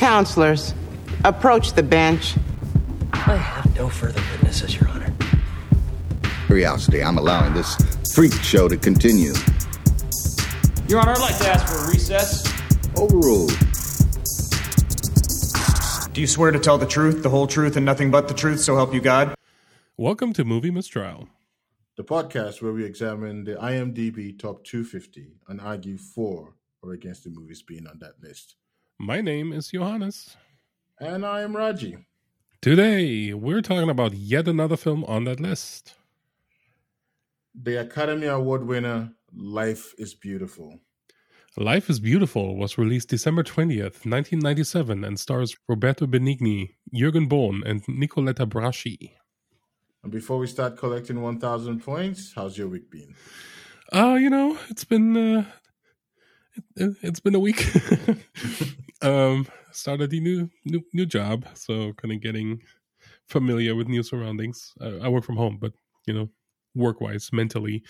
Counselors, approach the bench. I have no further witnesses, Your Honor. Curiosity, I'm allowing this freak show to continue. Your Honor, I'd like to ask for a recess. Overruled. Do you swear to tell the truth, the whole truth, and nothing but the truth, so help you God? Welcome to Movie Mistrial, the podcast where we examine the IMDb Top 250 and argue for or against the movies being on that list. My name is Johannes. And I am Raji. Today, we're talking about yet another film on that list. The Academy Award winner, Life is Beautiful. Life is Beautiful was released December 20th, 1997, and stars Roberto Benigni, Jürgen Born, and Nicoletta Braschi. And before we start collecting 1,000 points, how's your week been? It's been a week. Started the new job, so kind of getting familiar with new surroundings. I work from home, but you know, work wise, mentally,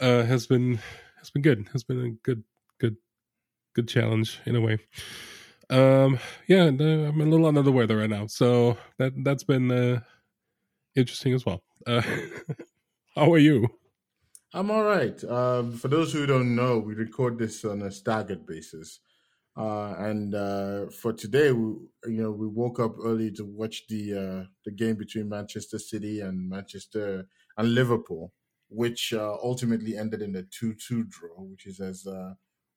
has been good. Has been a good challenge in a way. I'm a little under the weather right now, so that's been interesting as well. How are you? I'm all right. For those who don't know, we record this on a staggered basis. For today, we woke up early to watch the game between Manchester City and Liverpool, which ultimately ended in a 2-2 draw, which is as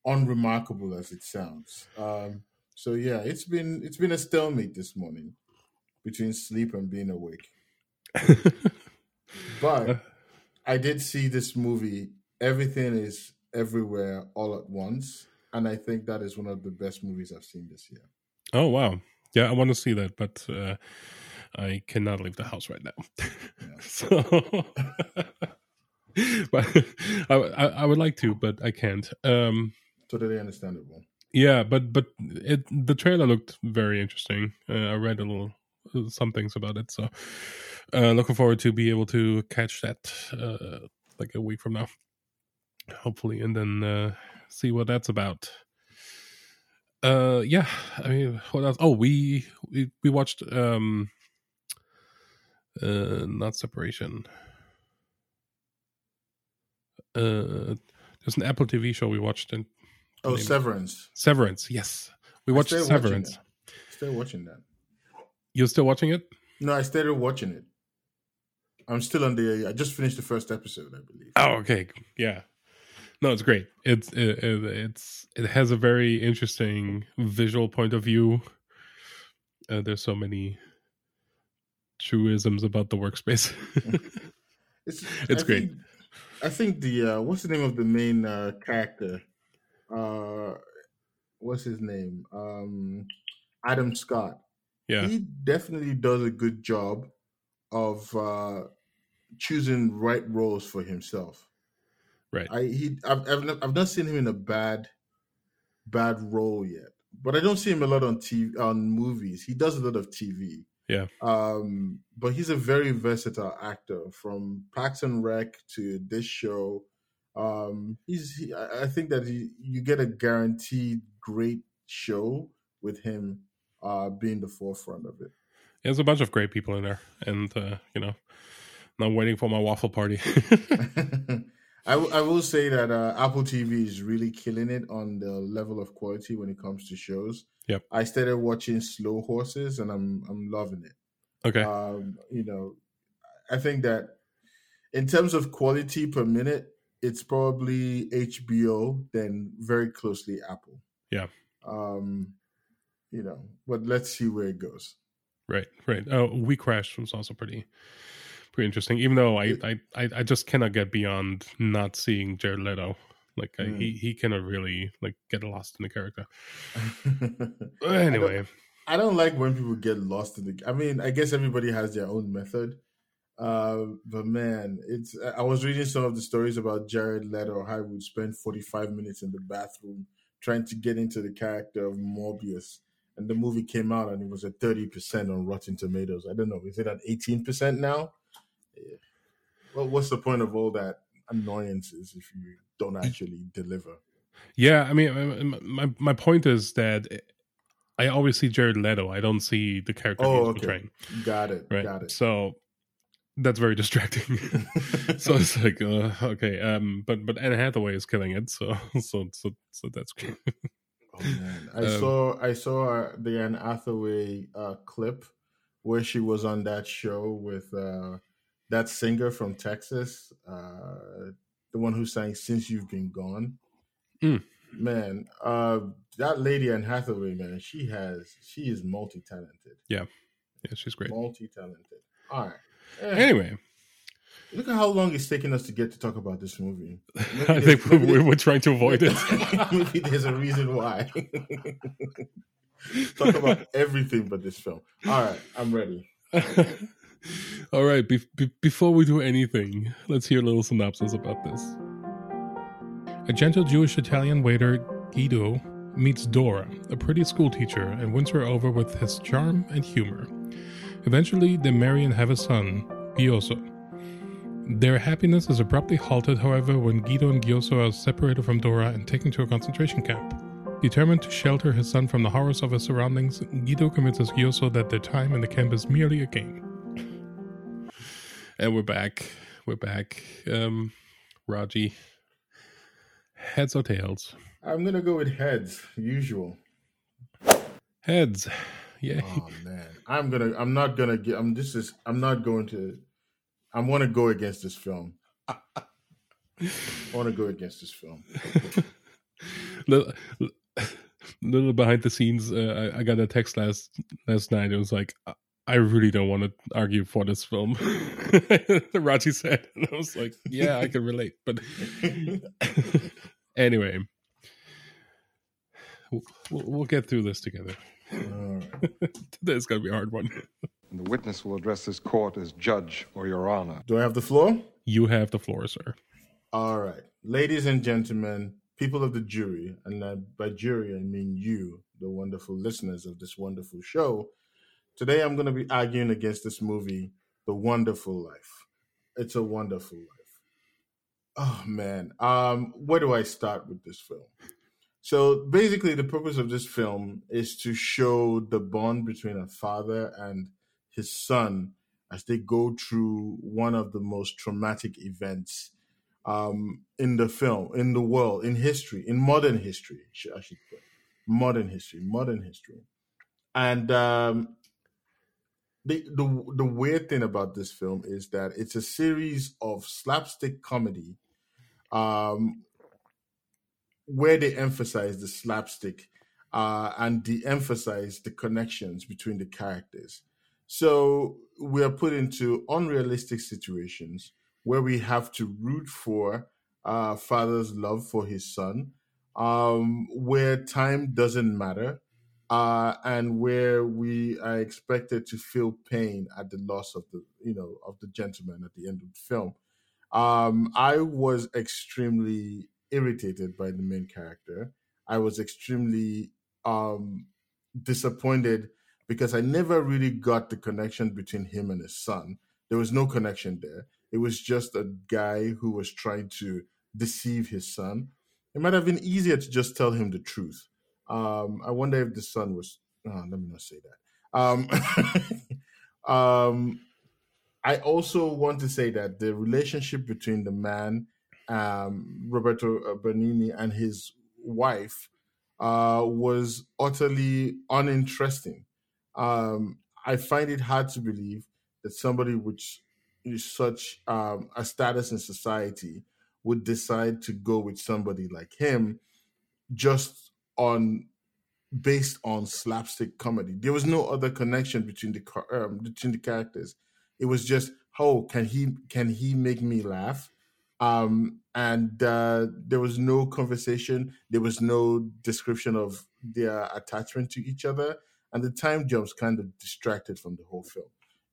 unremarkable as it sounds. It's been a stalemate this morning between sleep and being awake. But I did see this movie, Everything is Everywhere All at Once, and I think that is one of the best movies I've seen this year. Oh, wow. Yeah, I want to see that, but I cannot leave the house right now. Yeah. So, but I would like to, but I can't. Totally understandable. Yeah, but the trailer looked very interesting. I read a little some things about it, so looking forward to be able to catch that like a week from now, hopefully, and then see what that's about. I mean, what else? Oh, we watched not Separation. There's an Apple TV show we watched, and Severance. Severance, yes, we watched Severance. Still watching that. You're still watching it? No, I started watching it. I'm still on I just finished the first episode, I believe. Oh, okay. Yeah. No, it's great. It has a very interesting visual point of view. There's so many truisms about the workspace. It's great. I think the what's the name of the main character? What's his name? Adam Scott. Yeah. He definitely does a good job of choosing right roles for himself. Right. I've not seen him in a bad role yet, but I don't see him a lot on TV, on movies. He does a lot of TV. Yeah. But he's a very versatile actor, from Parks and Rec to this show. I think that you get a guaranteed great show with him. Being the forefront of it. There's a bunch of great people in there, and I'm waiting for my waffle party. I will say that Apple TV is really killing it on the level of quality when it comes to shows. Yep. I started watching Slow Horses, and I'm loving it. Okay. I think that in terms of quality per minute, it's probably HBO, then very closely Apple. Yeah. But let's see where it goes. Right. We Crashed was also pretty interesting. Even though I just cannot get beyond not seeing Jared Leto. Like he cannot really like get lost in the character. Anyway, I don't like when people get lost in the. I mean, I guess everybody has their own method. But man, it's. I was reading some of the stories about Jared Leto, how he would spend 45 minutes in the bathroom trying to get into the character of Morbius. And the movie came out, and it was at 30% on Rotten Tomatoes. I don't know. Is it at 18% now? Yeah. Well, what's the point of all that annoyances if you don't actually deliver? Yeah, I mean, my point is that I always see Jared Leto. I don't see the character he's portraying. Got it. Right? Got it. So that's very distracting. So it's like, okay. But Anne Hathaway is killing it. So that's good. Oh man, I saw the Anne Hathaway clip where she was on that show with that singer from Texas, the one who sang "Since You've Been Gone." Mm. Man, that lady Anne Hathaway, man, she is multi-talented. Yeah, she's great. Multi-talented. All right. Anyway. Look at how long it's taking us to get to talk about this movie. I think we're trying to avoid it. Maybe there's a reason why. Talk about everything but this film. All right, I'm ready. All right, before we do anything, let's hear a little synopsis about this. A gentle Jewish-Italian waiter, Guido, meets Dora, a pretty schoolteacher, and wins her over with his charm and humor. Eventually, they marry and have a son, Gioso. Their happiness is abruptly halted, however, when Guido and Gioso are separated from Dora and taken to a concentration camp. Determined to shelter his son from the horrors of his surroundings, Guido convinces Gioso that their time in the camp is merely a game. And we're back. Raji. Heads or tails? I'm going to go with heads, usual. Heads. Yeah. Oh, man. I want to go against this film. Little behind the scenes. I got a text last night. It was like, I really don't want to argue for this film. Raji said, and I was like, yeah, I can relate. But anyway, we'll get through this together. All right. Today's going to be a hard one. The witness will address this court as judge or your honor. Do I have the floor? You have the floor, sir. All right. Ladies and gentlemen, people of the jury, and by jury I mean you, the wonderful listeners of this wonderful show, today I'm going to be arguing against this movie, The Wonderful Life. It's a wonderful life. Oh, man. Where do I start with this film? So basically the purpose of this film is to show the bond between a father and his son as they go through one of the most traumatic events in the film, in the world, in history, in modern history, I should put. Modern history. And the weird thing about this film is that it's a series of slapstick comedy where they emphasize the slapstick and de-emphasize the connections between the characters. So we are put into unrealistic situations where we have to root for father's love for his son, where time doesn't matter, and where we are expected to feel pain at the loss of the gentleman at the end of the film. I was extremely irritated by the main character. I was extremely disappointed, because I never really got the connection between him and his son. There was no connection there. It was just a guy who was trying to deceive his son. It might have been easier to just tell him the truth. I wonder if the son was... Oh, let me not say that. I also want to say that the relationship between the man, Roberto Benigni, and his wife was utterly uninteresting. I find it hard to believe that somebody which is such a status in society would decide to go with somebody like him based on slapstick comedy. There was no other connection between the characters. It was just, oh, can he make me laugh? And there was no conversation. There was no description of their attachment to each other. And the time jumps kind of distracted from the whole film.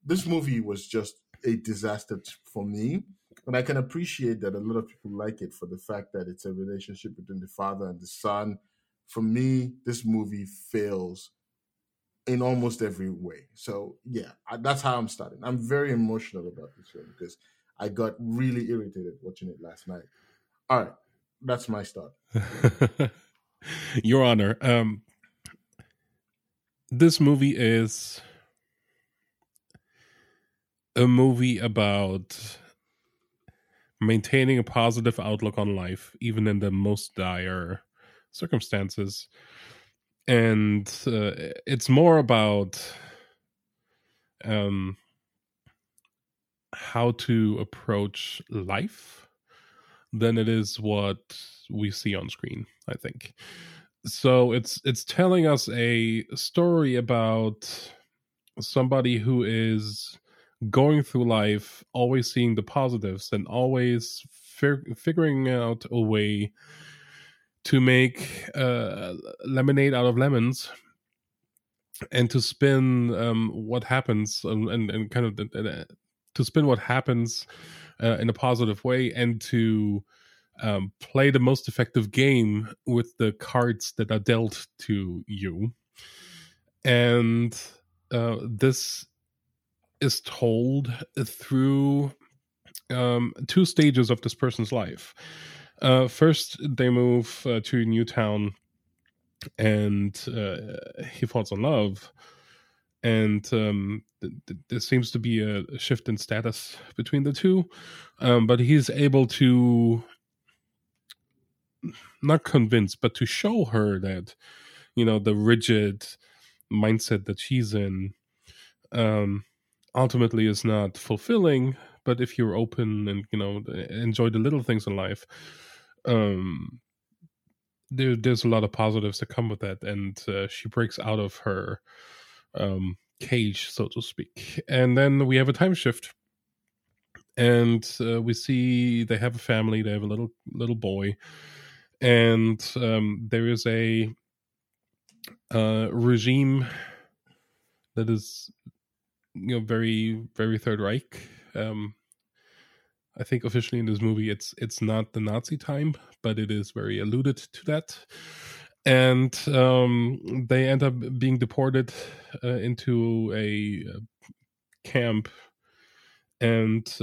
This movie was just a disaster for me. And I can appreciate that a lot of people like it for the fact that it's a relationship between the father and the son. For me, this movie fails in almost every way. So, yeah, that's how I'm starting. I'm very emotional about this film because I got really irritated watching it last night. All right, that's my start. Your Honor, this movie is a movie about maintaining a positive outlook on life, even in the most dire circumstances. And it's more about how to approach life than it is what we see on screen, I think. So it's telling us a story about somebody who is going through life, always seeing the positives and always figuring out a way to make lemonade out of lemons and to spin what happens and kind of to spin what happens in a positive way, and to play the most effective game with the cards that are dealt to you. And this is told through two stages of this person's life. First, they move to a new town, and he falls in love. And there seems to be a shift in status between the two. But he's able to not convince, but to show her that, you know, the rigid mindset that she's in ultimately is not fulfilling. But if you're open and, you know, enjoy the little things in life, there's a lot of positives that come with that. And she breaks out of her cage, so to speak. And then we have a time shift. And we see they have a family. They have a little boy. And there is a regime that is, you know, very, very Third Reich. I think officially in this movie it's not the Nazi time, but it is very alluded to that. And they end up being deported into a camp. And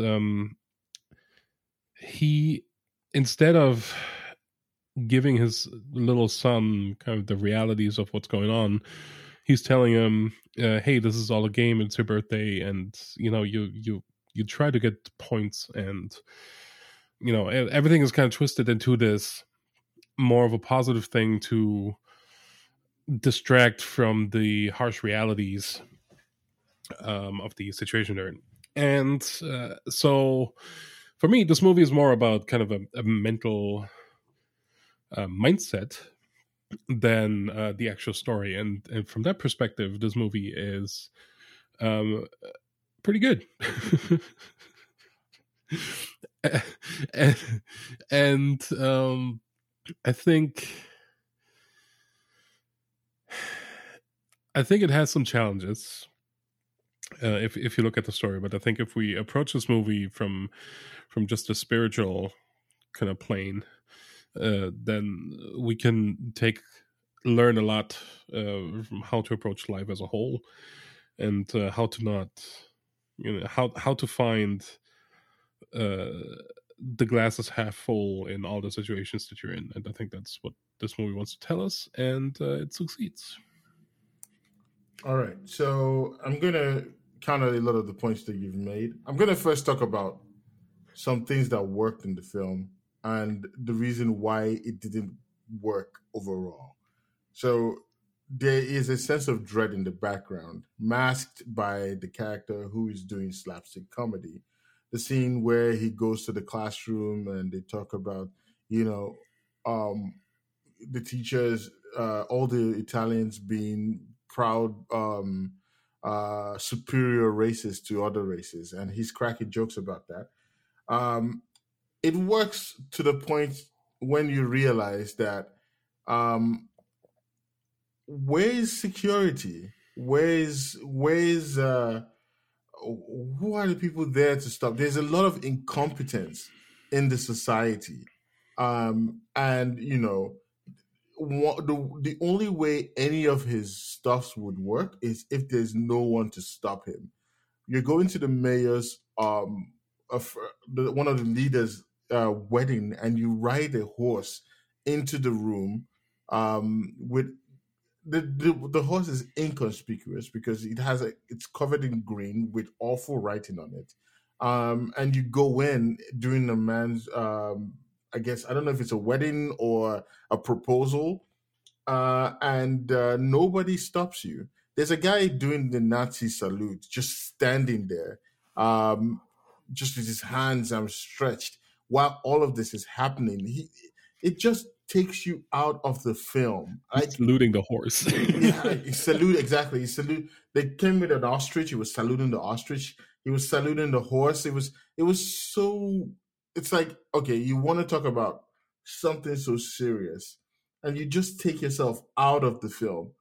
he, instead of giving his little son kind of the realities of what's going on, he's telling him, hey, this is all a game. It's your birthday. And, you know, you try to get points, and, you know, everything is kind of twisted into this more of a positive thing to distract from the harsh realities of the situation they're in. And so for me, this movie is more about kind of a mental mindset than the actual story. And from that perspective, this movie is pretty good. and I think it has some challenges if you look at the story, but I think if we approach this movie from just a spiritual kind of plane, then we can learn a lot from how to approach life as a whole, and how to not, you know, how to find the glass is half full in all the situations that you're in. And I think that's what this movie wants to tell us, and it succeeds. All right. So I'm going to counter a lot of the points that you've made. I'm going to first talk about some things that worked in the film and the reason why it didn't work overall. So there is a sense of dread in the background, masked by the character who is doing slapstick comedy. The scene where he goes to the classroom and they talk about, you know, the teachers, all the Italians being proud, superior races to other races. And he's cracking jokes about that. It works to the point when you realize that where is security? Who are the people there to stop? There's a lot of incompetence in the society. And, you know, the only way any of his stuffs would work is if there's no one to stop him. You're going to the mayor's, one of the leaders' wedding, and you ride a horse into the room with The horse is inconspicuous because it has it's covered in green with awful writing on it, and you go in during a man's I guess I don't know if it's a wedding or a proposal, and nobody stops you. There's a guy doing the Nazi salute, just standing there, just with his hands outstretched while all of this is happening. It just takes you out of the film. Like, saluting the horse. He salute. They came with an ostrich. He was saluting the ostrich. He was saluting the horse. It was so. It's like, okay, you want to talk about something so serious, and you just take yourself out of the film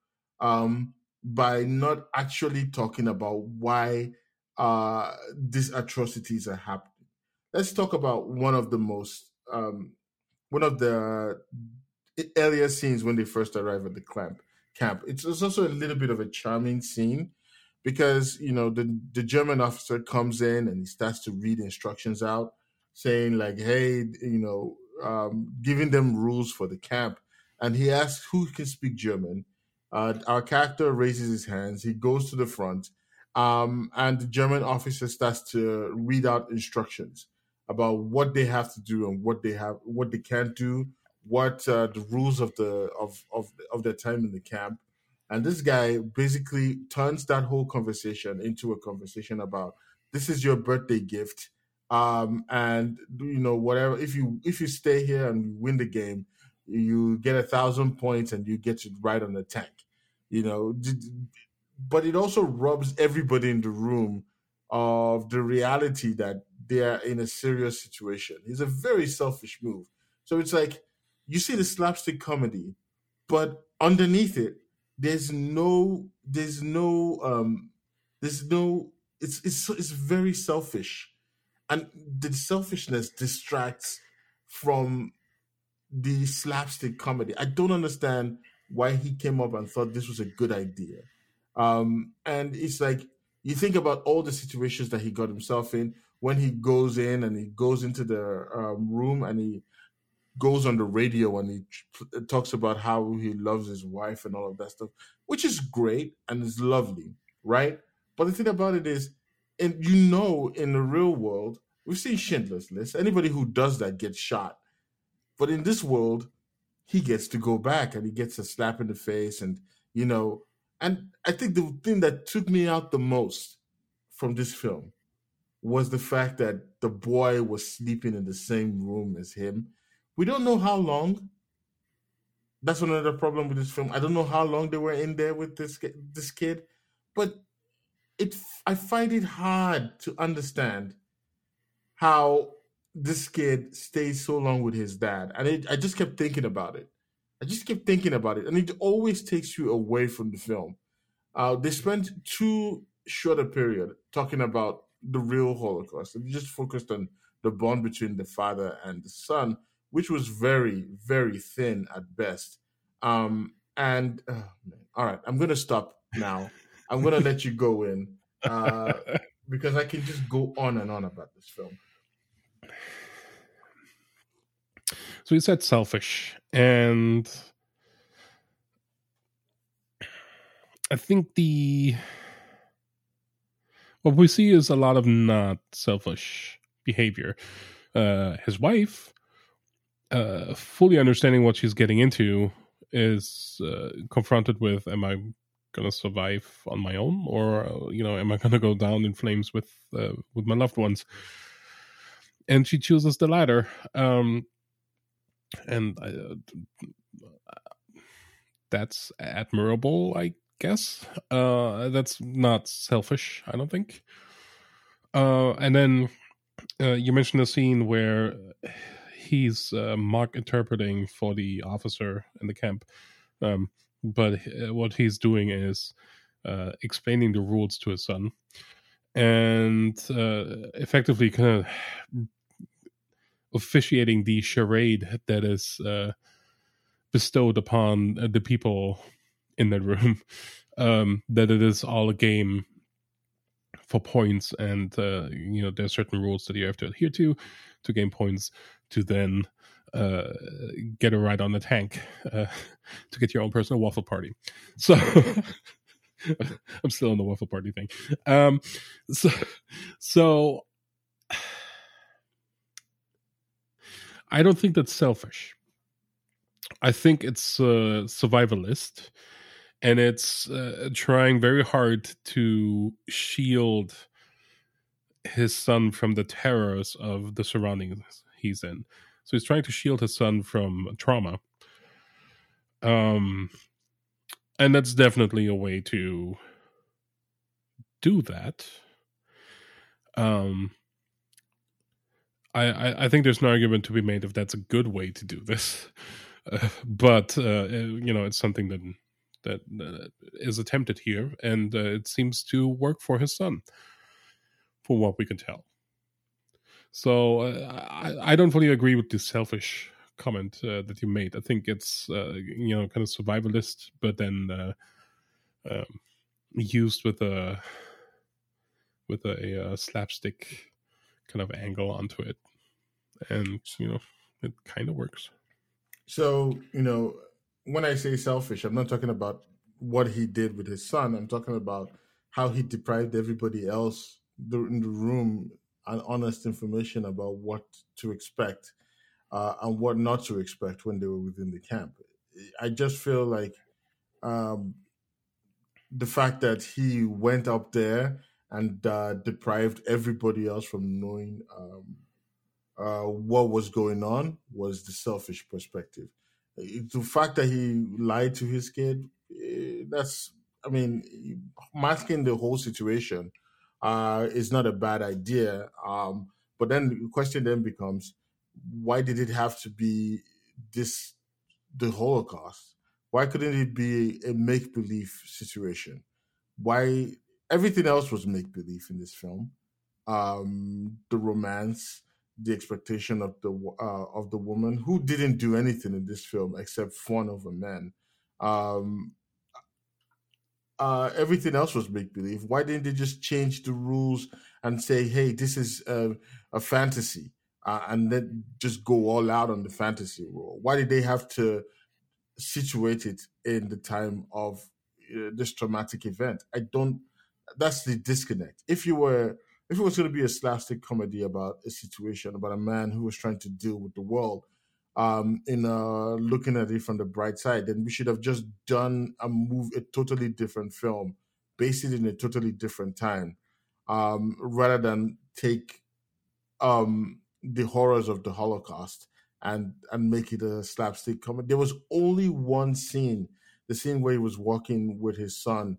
by not actually talking about why these atrocities are happening. Let's talk about one of the most. One of the earlier scenes when they first arrive at the camp. It's also a little bit of a charming scene because, you know, the German officer comes in and he starts to read instructions out, saying like, hey, you know, giving them rules for the camp. And he asks who can speak German. Our character raises his hands. He goes to the front, and the German officer starts to read out instructions about what they have to do and what they can't do, what the rules of their time in the camp. And this guy basically turns that whole conversation into a conversation about this is your birthday gift, and you know whatever. If you stay here and win the game, you get 1,000 points and you get to ride on the tank, you know. But it also robs everybody in the room of the reality that they are in a serious situation. It's a very selfish move. So it's like you see the slapstick comedy, but underneath it, it's very selfish, and the selfishness distracts from the slapstick comedy. I don't understand why he came up and thought this was a good idea, and it's like. You think about all the situations that he got himself in when he goes in and he goes into the room and he goes on the radio and he talks about how he loves his wife and all of that stuff, which is great and is lovely, right? But the thing about it is, and you know, in the real world, we've seen Schindler's List. Anybody who does that gets shot. But in this world, he gets to go back and he gets a slap in the face and, you know, and I think the thing that took me out the most from this film was the fact that the boy was sleeping in the same room as him. We don't know how long. That's another problem with this film. I don't know how long they were in there with this kid, but I find it hard to understand how this kid stays so long with his dad. And I just kept thinking about it. And it always takes you away from the film. They spent too short a period talking about the real Holocaust. They just focused on the bond between the father and the son, which was very, very thin at best. All right, I'm going to stop now. I'm going to let you go in because I can just go on and on about this film. So you said selfish, and I think what we see is a lot of not selfish behavior. His wife, fully understanding what she's getting into, is confronted with, am I going to survive on my own? Or, you know, am I going to go down in flames with my loved ones? And she chooses the latter. And that's admirable, I guess. That's not selfish, I don't think. And then you mentioned a scene where he's mock interpreting for the officer in the camp. But what he's doing is explaining the rules to his son. And effectively kind of officiating the charade that is bestowed upon the people in that room, that it is all a game for points, and you know, there are certain rules that you have to adhere to gain points, to then get a ride on the tank to get your own personal waffle party. So I'm still in the waffle party thing. So I don't think that's selfish. I think it's survivalist, and it's trying very hard to shield his son from the terrors of the surroundings he's in. So he's trying to shield his son from trauma. And that's definitely a way to do that. I think there's an argument to be made if that's a good way to do this. But you know, it's something that is attempted here, and it seems to work for his son, from what we can tell. So I don't fully agree with the selfish comment that you made. I think it's kind of survivalist, but then used with a slapstick kind of angle onto it, and it kind of works. So, when I say selfish, I'm not talking about what he did with his son. I'm talking about how he deprived everybody else in the room and honest information about what to expect and what not to expect when they were within the camp. I just feel like the fact that he went up there and deprived everybody else from knowing what was going on was the selfish perspective. The fact that he lied to his kid, masking the whole situation is not a bad idea. But then the question then becomes, why did it have to be this, the Holocaust? Why couldn't it be a make-believe situation? Why? Everything else was make-believe in this film. The romance, the expectation of the woman who didn't do anything in this film except fawn over men. Everything else was make-believe. Why didn't they just change the rules and say, hey, this is a fantasy, and then just go all out on the fantasy rule? Why did they have to situate it in the time of this traumatic event? That's the disconnect. If it was going to be a slapstick comedy about a situation, about a man who was trying to deal with the world, looking at it from the bright side, then we should have just done a totally different film, based in a totally different time, rather than take the horrors of the Holocaust and make it a slapstick comedy. There was only one scene, the scene where he was walking with his son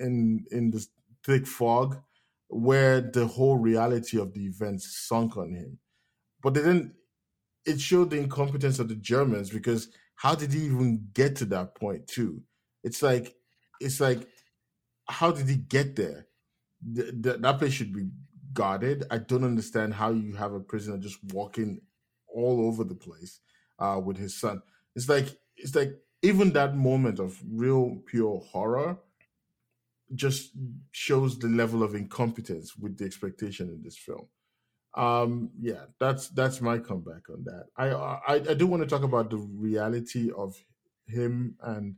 in this thick fog, where the whole reality of the events sunk on him. But then it showed the incompetence of the Germans, because how did he even get to that point too? It's like, how did he get there? That place should be guarded. I don't understand how you have a prisoner just walking all over the place with his son. It's like even that moment of real pure horror just shows the level of incompetence with the expectation in this film. That's my comeback on that. I do want to talk about the reality of him and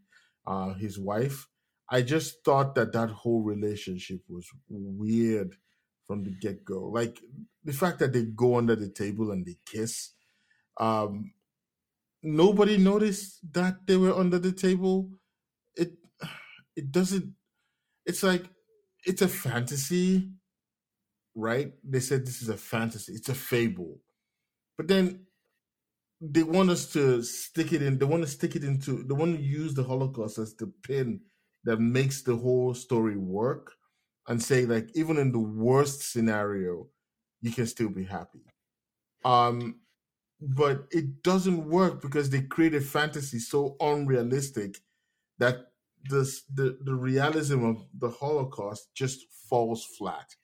his wife. I just thought that whole relationship was weird from the get-go. Like, the fact that they go under the table and they kiss. Nobody noticed that they were under the table. It doesn't... It's like, it's a fantasy, right? They said this is a fantasy. It's a fable. But then they want us to stick it in. They want to use the Holocaust as the pin that makes the whole story work and say, like, even in the worst scenario, you can still be happy. But it doesn't work, because they create a fantasy so unrealistic that the realism of the Holocaust just falls flat,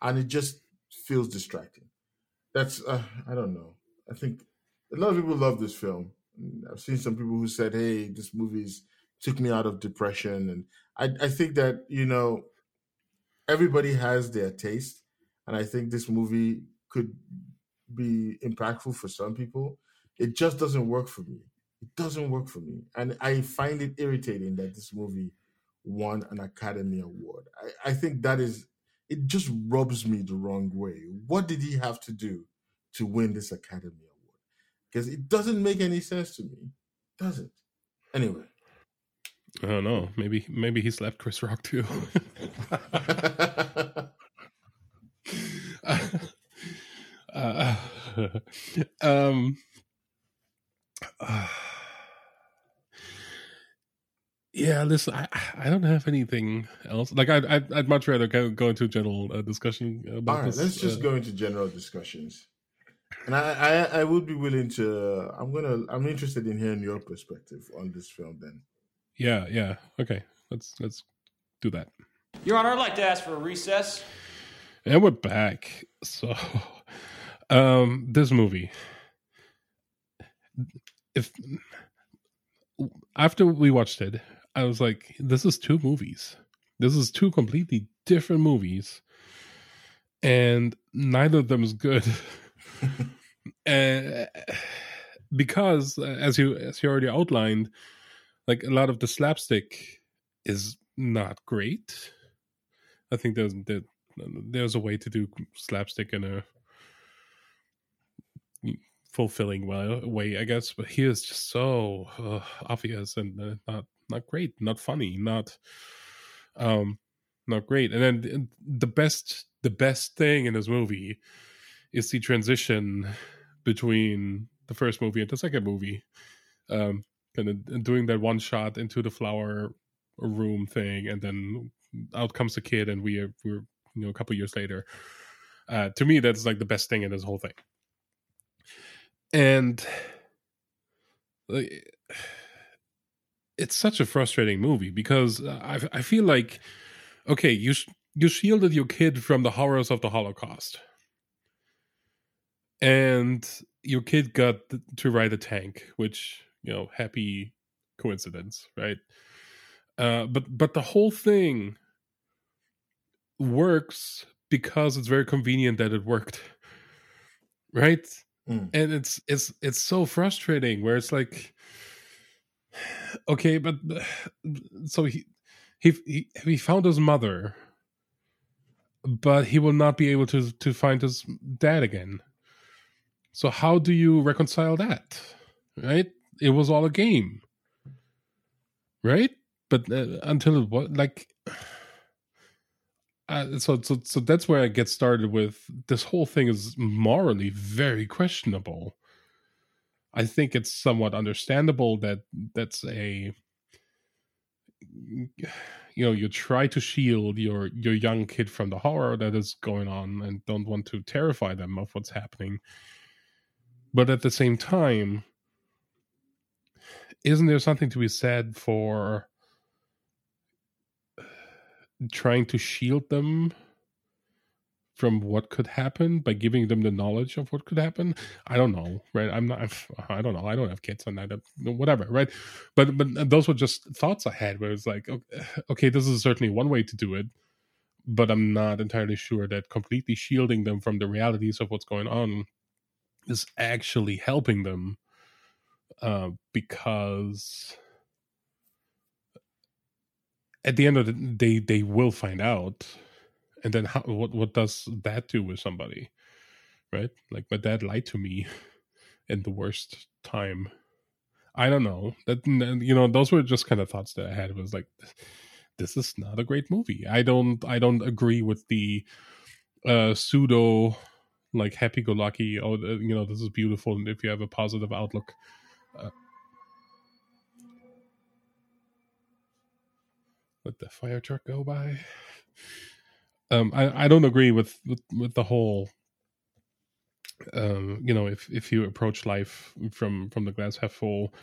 and it just feels distracting. That's I don't know. I think a lot of people love this film. I've seen some people who said, "Hey, this movie took me out of depression," and I think that everybody has their taste, and I think this movie could be impactful for some people. It just doesn't work for me. It doesn't work for me. And I find it irritating that this movie won an Academy Award. I think that is, it just rubs me the wrong way. What did he have to do to win this Academy Award? Because it doesn't make any sense to me. It doesn't. Anyway. I don't know. Maybe he slapped Chris Rock too. Yeah, listen, I don't have anything else. Like, I'd much rather go into a general discussion about this. All right, let's just go into general discussions. And I would be willing to. I'm interested in hearing your perspective on this film. Then. Yeah. Okay, let's do that. Your Honor, I'd like to ask for a recess. And we're back. So, this movie, after we watched it, I was like, this is two movies. This is two completely different movies. And neither of them is good. Because, as you already outlined, like, a lot of the slapstick is not great. I think there's a way to do slapstick in a fulfilling way, I guess. But he is just so obvious and not great, not funny, not great. And then the best thing in this movie is the transition between the first movie and the second movie, and doing that one shot into the flower room thing, and then out comes the kid, and we're a couple years later. To me, that's like the best thing in this whole thing. And like, it's such a frustrating movie because I feel like, okay, you shielded your kid from the horrors of the Holocaust, and your kid got to ride a tank, which, happy coincidence, right? But the whole thing works because it's very convenient that it worked, right? Mm. And it's so frustrating where it's like, okay, but so he found his mother, but he will not be able to find his dad again. So how do you reconcile that, right? It was all a game, right? But until it was like, so that's where I get started with this whole thing is morally very questionable. I think it's somewhat understandable that that's a, you try to shield your young kid from the horror that is going on and don't want to terrify them of what's happening. But at the same time, isn't there something to be said for trying to shield them from what could happen by giving them the knowledge of what could happen? I don't know, right? I don't know. I don't have kids and I don't, whatever, right? But those were just thoughts I had where it's like, okay, this is certainly one way to do it, but I'm not entirely sure that completely shielding them from the realities of what's going on is actually helping them, because at the end of the day, they will find out. And then what does that do with somebody, right? Like, my dad lied to me in the worst time. I don't know. That, those were just kind of thoughts that I had. It was like, this is not a great movie. I don't agree with the pseudo, like, happy-go-lucky, this is beautiful, and if you have a positive outlook. Let the fire truck go by. I don't agree with the whole, if you approach life from the glass half full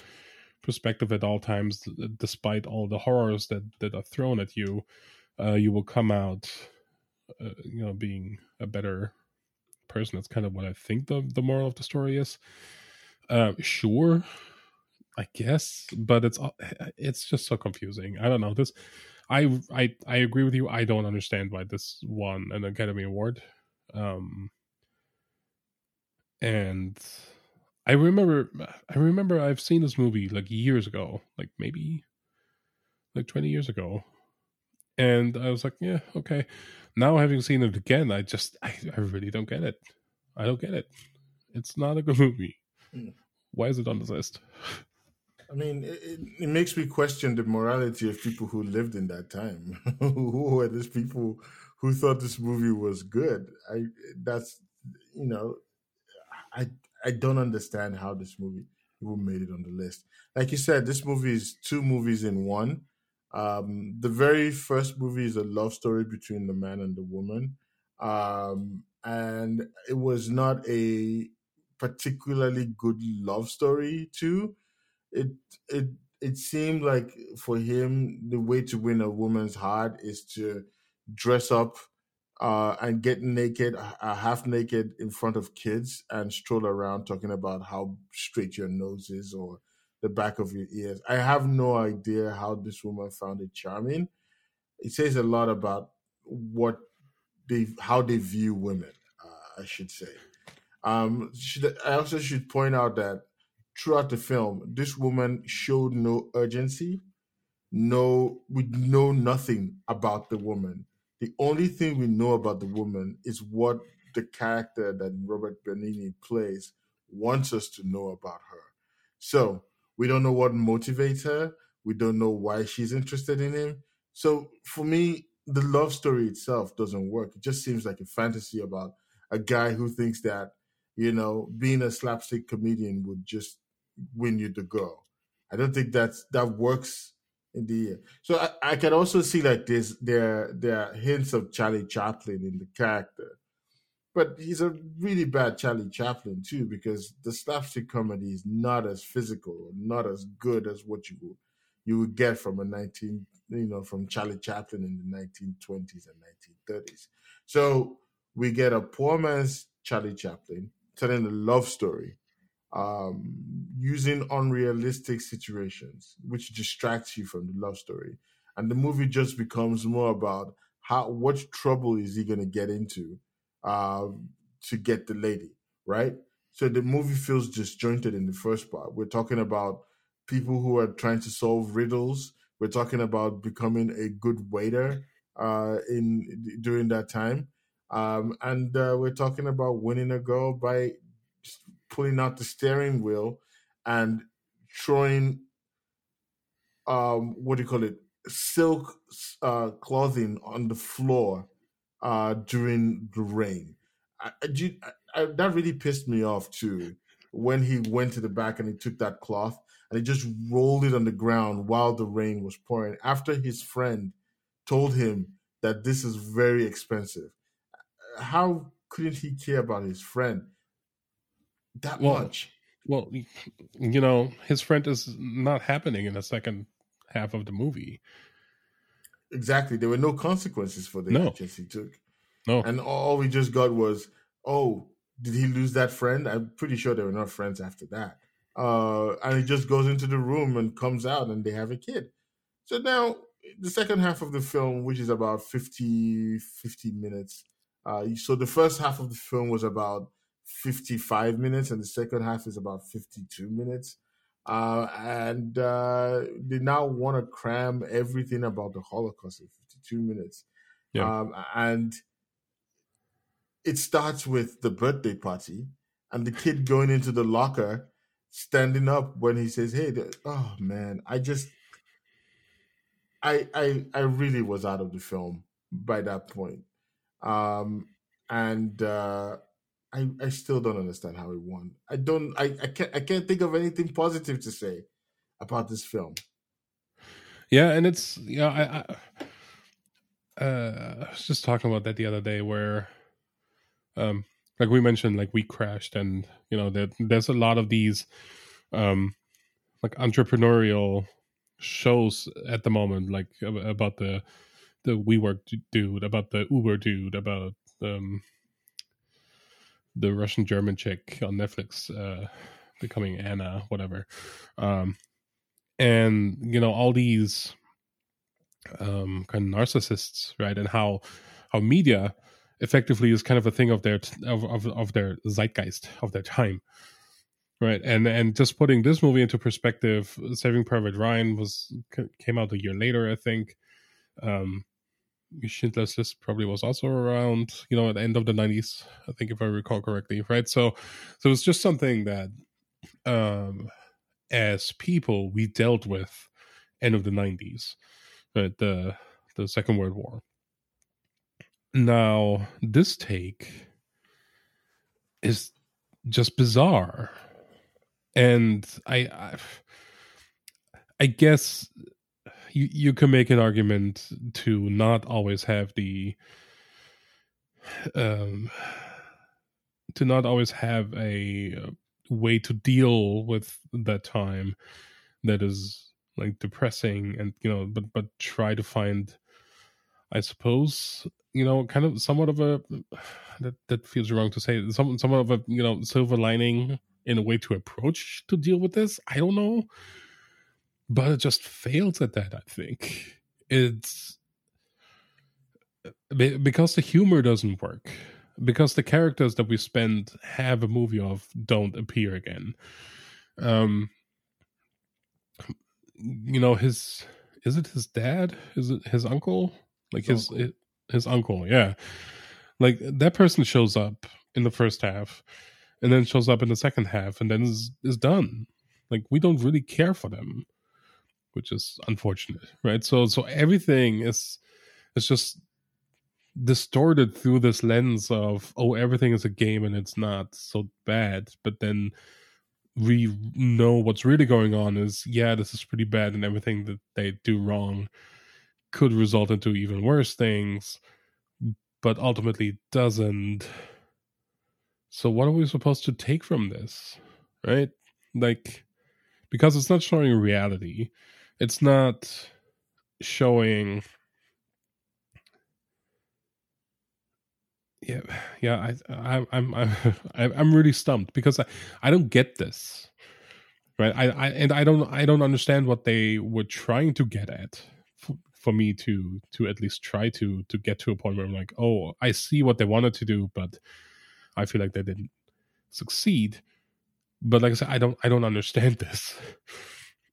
perspective at all times, despite all the horrors that are thrown at you, you will come out, being a better person. That's kind of what I think the moral of the story is. Sure, I guess, but it's just so confusing. I don't know. This, I agree with you. I don't understand why this won an Academy Award. And I remember I've seen this movie like years ago, like maybe like 20 years ago. And I was like, yeah, okay. Now having seen it again, I really don't get it. I don't get it. It's not a good movie. Mm. Why is it on this list? I mean, it makes me question the morality of people who lived in that time. Who were these people who thought this movie was good? I don't understand how this movie made it on the list. Like you said, this movie is two movies in one. The very first movie is a love story between the man and the woman. And it was not a particularly good love story too. It seemed like for him, the way to win a woman's heart is to dress up and get naked, half naked in front of kids and stroll around talking about how straight your nose is or the back of your ears. I have no idea how this woman found it charming. It says a lot about how they view women, I should say. I also should point out that throughout the film, this woman showed no urgency, we know nothing about the woman. The only thing we know about the woman is what the character that Robert Benigni plays wants us to know about her. So we don't know what motivates her. We don't know why she's interested in him. So for me, the love story itself doesn't work. It just seems like a fantasy about a guy who thinks that, you know, being a slapstick comedian would just win you the girl. I don't think that works in the end. So I can also see like there are hints of Charlie Chaplin in the character. But he's a really bad Charlie Chaplin too, because the slapstick comedy is not as physical, not as good as what you would get from from Charlie Chaplin in the 1920s and 1930s. So we get a poor man's Charlie Chaplin telling a love story, using unrealistic situations, which distracts you from the love story, and the movie just becomes more about what trouble is he going to get into to get the lady, right? So the movie feels disjointed in the first part. We're talking about people who are trying to solve riddles. We're talking about becoming a good waiter during that time. And we're talking about winning a girl by pulling out the steering wheel and throwing, silk clothing on the floor during the rain. That really pissed me off too, when he went to the back and he took that cloth and he just rolled it on the ground while the rain was pouring, after his friend told him that this is very expensive. How couldn't he care about his friend that much? Well, you know, his friend is not happening in the second half of the movie. Exactly. There were no consequences for the actions he took. No. And all we just got was, oh, did he lose that friend? I'm pretty sure they were not friends after that. And he just goes into the room and comes out and they have a kid. So now the second half of the film, which is about 50 minutes, so the first half of the film was about 55 minutes, and the second half is about 52 minutes. And they now want to cram everything about the Holocaust in 52 minutes. Yeah. And it starts with the birthday party and the kid going into the locker, standing up when he says, hey, oh, man, I really was out of the film by that point. I still don't understand how he won. I can't think of anything positive to say about this film. Yeah, and it's I was just talking about that the other day where like we mentioned, like We Crashed, and you know that there's a lot of these like entrepreneurial shows at the moment, like about the WeWork dude, about the Uber dude, about the Russian-German chick on Netflix becoming Anna, whatever. And, you know, all these kind of narcissists, right? And how media effectively is kind of a thing of their zeitgeist, of their time. Right. And just putting this movie into perspective, Saving Private Ryan came out a year later, I think. Schindler's List probably was also around, at the end of the 90s, I think, if I recall correctly. Right. So it's just something that as people we dealt with end of the 90s, right? The Second World War. Now, this take is just bizarre. And I guess you can make an argument to not always have a way to deal with that time that is like depressing, and but try to find, I suppose, kind of somewhat of a, that feels wrong to say, somewhat of a silver lining in a way to approach to deal with this. I don't know, but it just fails at that. I think it's because the humor doesn't work, because the characters that we have a movie of don't appear again. Is it his dad? Is it his uncle? Like his uncle. Yeah. Like that person shows up in the first half and then shows up in the second half and then is done. Like we don't really care for them, which is unfortunate. Right. So everything is just distorted through this lens of, oh, everything is a game and it's not so bad. But then we know what's really going on is, yeah, this is pretty bad, and everything that they do wrong could result into even worse things, but ultimately doesn't. So what are we supposed to take from this, right? Like, because it's not showing reality. It's not showing... Yeah. I'm really stumped because I don't get this, right? I don't understand what they were trying to get at. For me to at least try to get to a point where I'm like, oh, I see what they wanted to do, but I feel like they didn't succeed. But like I said, I don't understand this.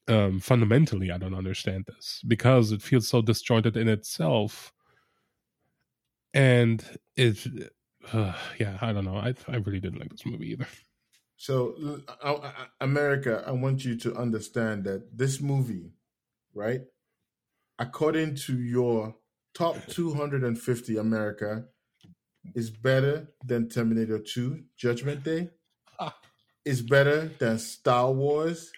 Fundamentally, I don't understand this because it feels so disjointed in itself. And I don't know. I really didn't like this movie either. So, America, I want you to understand that this movie, right? According to your top 250, America, is better than Terminator 2: Judgment Day. It's better than Star Wars.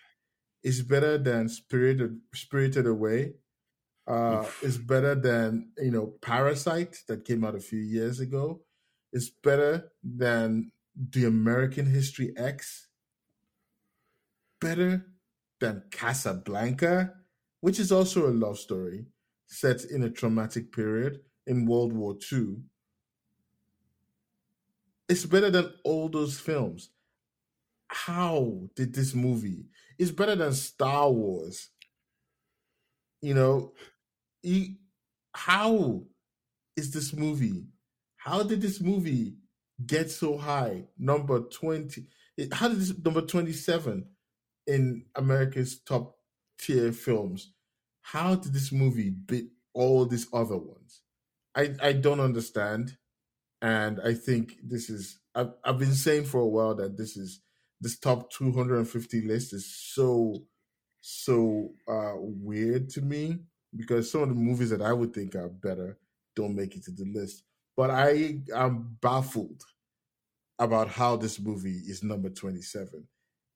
It's better than Spirited Away. It's better than, Parasite that came out a few years ago. It's better than the American History X. Better than Casablanca, which is also a love story set in a traumatic period in World War II. It's better than all those films. How did this movie? It's better than Star Wars. How is this movie? How did this movie get so high? Number 20. How did this number 27 in America's top tier films? How did this movie beat all these other ones? I don't understand, and I think this is. I've been saying for a while that this top 250 list is so weird to me because some of the movies that I would think are better don't make it to the list. But I am baffled about how this movie is number 27.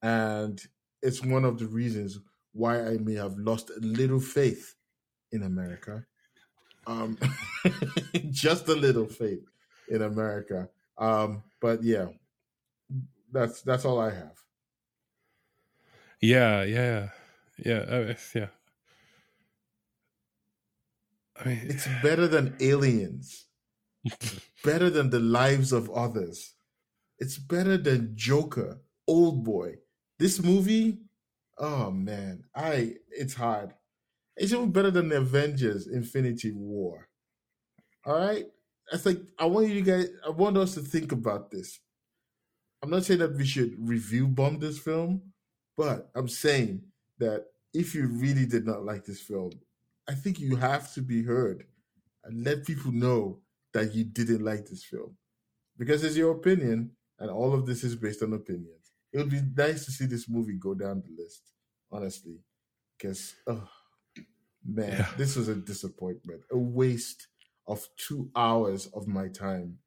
And it's one of the reasons why I may have lost a little faith in America. Just a little faith in America. But yeah, that's all I have. Yeah. I mean, it's better than Aliens. It's better than The Lives of Others. It's better than Joker, Oldboy. This movie, oh man, it's hard. It's even better than Avengers: Infinity War. All right, I think I want us to think about this. I'm not saying that we should review bomb this film, but I'm saying that if you really did not like this film, I think you have to be heard and let people know that you didn't like this film, because it's your opinion and all of this is based on opinions. It would be nice to see this movie go down the list, honestly, because, oh, man, This was a disappointment, a waste of 2 hours of my time.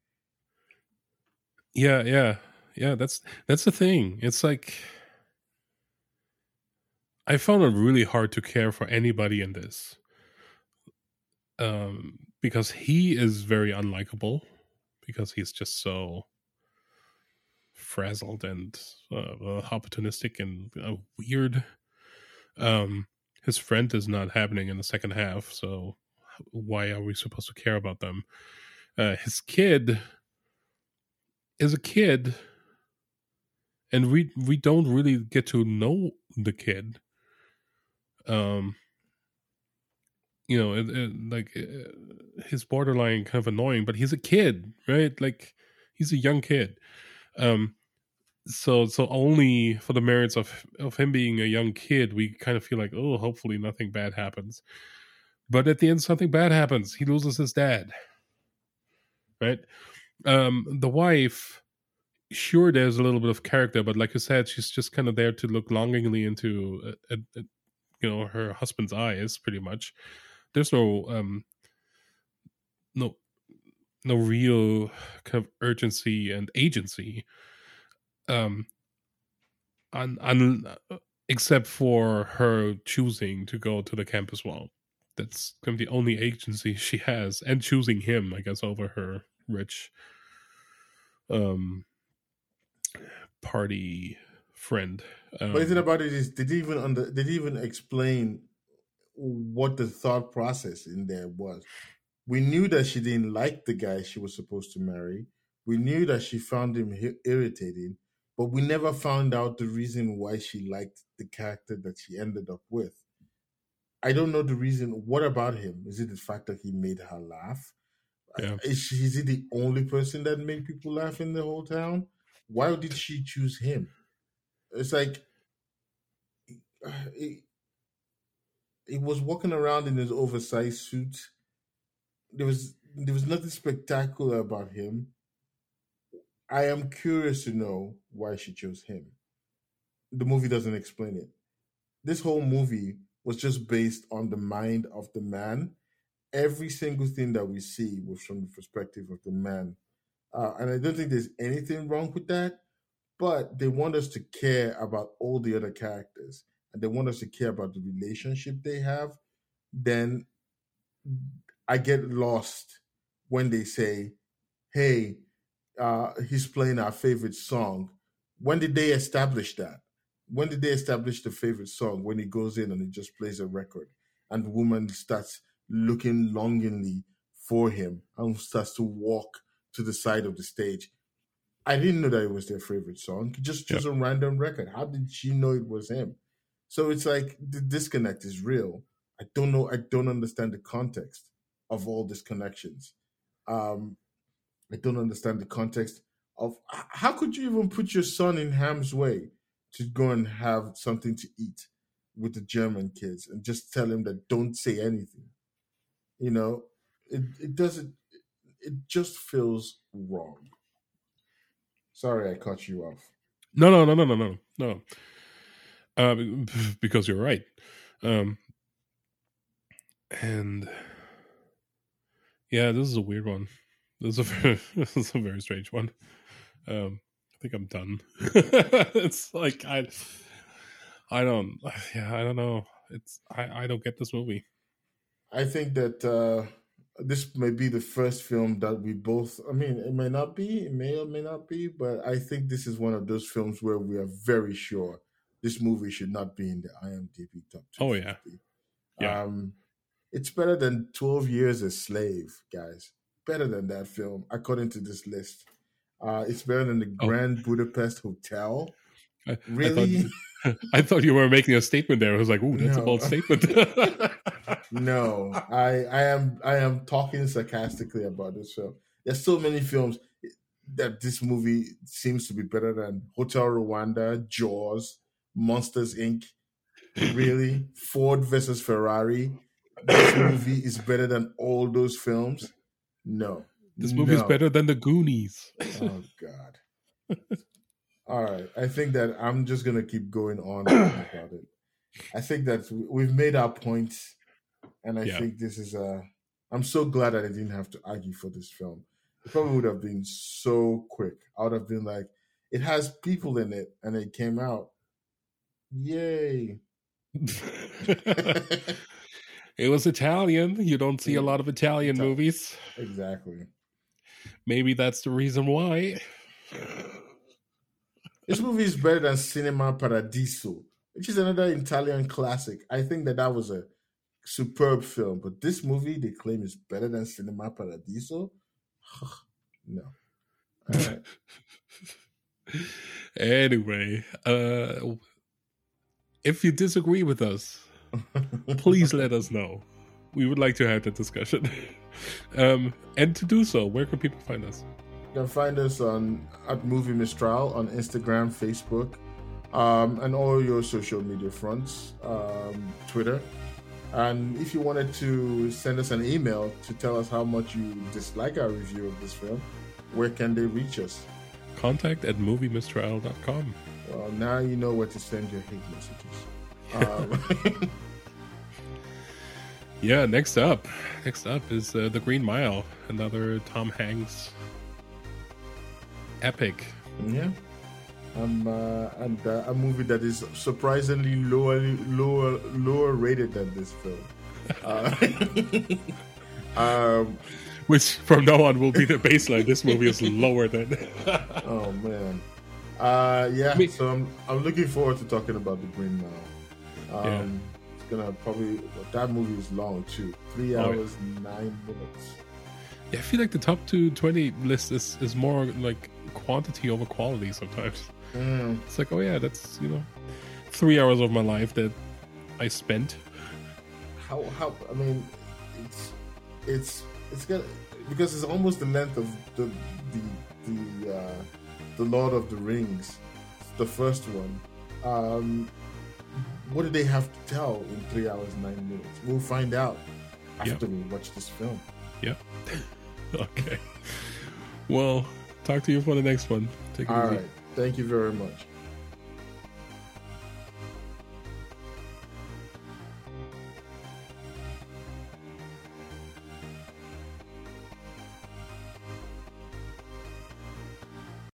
Yeah. That's the thing. It's like, I found it really hard to care for anybody in this, because he is very unlikable, because he's just so frazzled and opportunistic and weird. His friend is not happening in the second half, so why are we supposed to care about them? His kid is a kid, and we don't really get to know the kid. You know, his borderline kind of annoying, but he's a kid, right? Like, he's a young kid. So only for the merits of him being a young kid, we kind of feel like, oh, hopefully nothing bad happens. But at the end, something bad happens. He loses his dad, right? The wife, sure, there's a little bit of character, but like you said, she's just kind of there to look longingly into, her husband's eyes, pretty much. There's no real kind of urgency and agency, except for her choosing to go to the campus wall. That's kind of the only agency she has, and choosing him, I guess, over her rich party friend. What is it about it is they didn't even explain what the thought process in there was. We knew that she didn't like the guy she was supposed to marry. We knew that she found him irritating, but we never found out the reason why she liked the character that she ended up with. I don't know the reason. What about him? Is it the fact that he made her laugh? Yeah. Is he the only person that made people laugh in the whole town? Why did she choose him? It's like, he was walking around in his oversized suit. There was nothing spectacular about him. I am curious to know why she chose him. The movie doesn't explain it. This whole movie was just based on the mind of the man. Every single thing that we see was from the perspective of the man. And I don't think there's anything wrong with that, but they want us to care about all the other characters, and they want us to care about the relationship they have. Then I get lost when they say, hey, he's playing our favorite song. When did they establish that? When did they establish the favorite song? When he goes in and he just plays a record, and the woman starts looking longingly for him and starts to walk to the side of the stage. I didn't know that it was their favorite song. He just chose a random record. How did she know it was him? So it's like the disconnect is real. I don't know. I don't understand the context of all these connections. I don't understand the context of how could you even put your son in harm's way to go and have something to eat with the German kids and just tell him that don't say anything. You know, it just feels wrong. Sorry, I cut you off. No. Because you're right. And yeah, this is a weird one. This is a very strange one. I think I'm done. It's like, I don't know. I don't get this movie. I think that this may be the first film that we both, I mean, it may not be, it may or may not be, but I think this is one of those films where we are very sure this movie should not be in the IMDb Top 250. Oh, yeah. It's better than 12 Years a Slave, guys. Better than that film, according to this list. It's better than the Grand Budapest Hotel. I, really? I I thought you were making a statement there. I was like, "Ooh, that's a bold statement." No, I am talking sarcastically about this film. There's so many films that this movie seems to be better than: Hotel Rwanda, Jaws, Monsters Inc. Really, Ford versus Ferrari. This movie is better than all those films. No, this movie is better than the Goonies. Oh God. All right. I think that I'm just going to keep going on about it. I think that we've made our point. And I think this is a... I'm so glad that I didn't have to argue for this film. It probably would have been so quick. I would have been like, it has people in it and it came out. Yay. It was Italian. You don't see a lot of Italian movies. Exactly. Maybe that's the reason why. This movie is better than Cinema Paradiso, which is another Italian classic. I think that was a superb film, but this movie, they claim, is better than Cinema Paradiso? No. All right. Anyway, if you disagree with us, please let us know. We would like to have that discussion. And to do so, where can people find us? You can find us at Movie Mistrial on Instagram, Facebook, and all your social media fronts, Twitter. And if you wanted to send us an email to tell us how much you dislike our review of this film, where can they reach us? Contact@moviemistrial.com. Well, now you know where to send your hate messages. Yeah, next up is The Green Mile, another Tom Hanks epic. Yeah. And a movie that is surprisingly lower rated than this film. Which from now on will be the baseline. This movie is lower than... Oh, man. So I'm looking forward to talking about The Green Mile. It's going to probably... That movie is long, too. 3 hours, 9 minutes. Yeah, I feel like the top 220 list is more like... quantity over quality sometimes. It's like, oh yeah, that's 3 hours of my life that I spent. How I mean, it's got, because it's almost the length of the Lord of the Rings, the first one. What do they have to tell in 3 hours 9 minutes? We'll find out after we watch this film. Okay. Well, talk to you for the next one. Take it easy. All right. Thank you very much.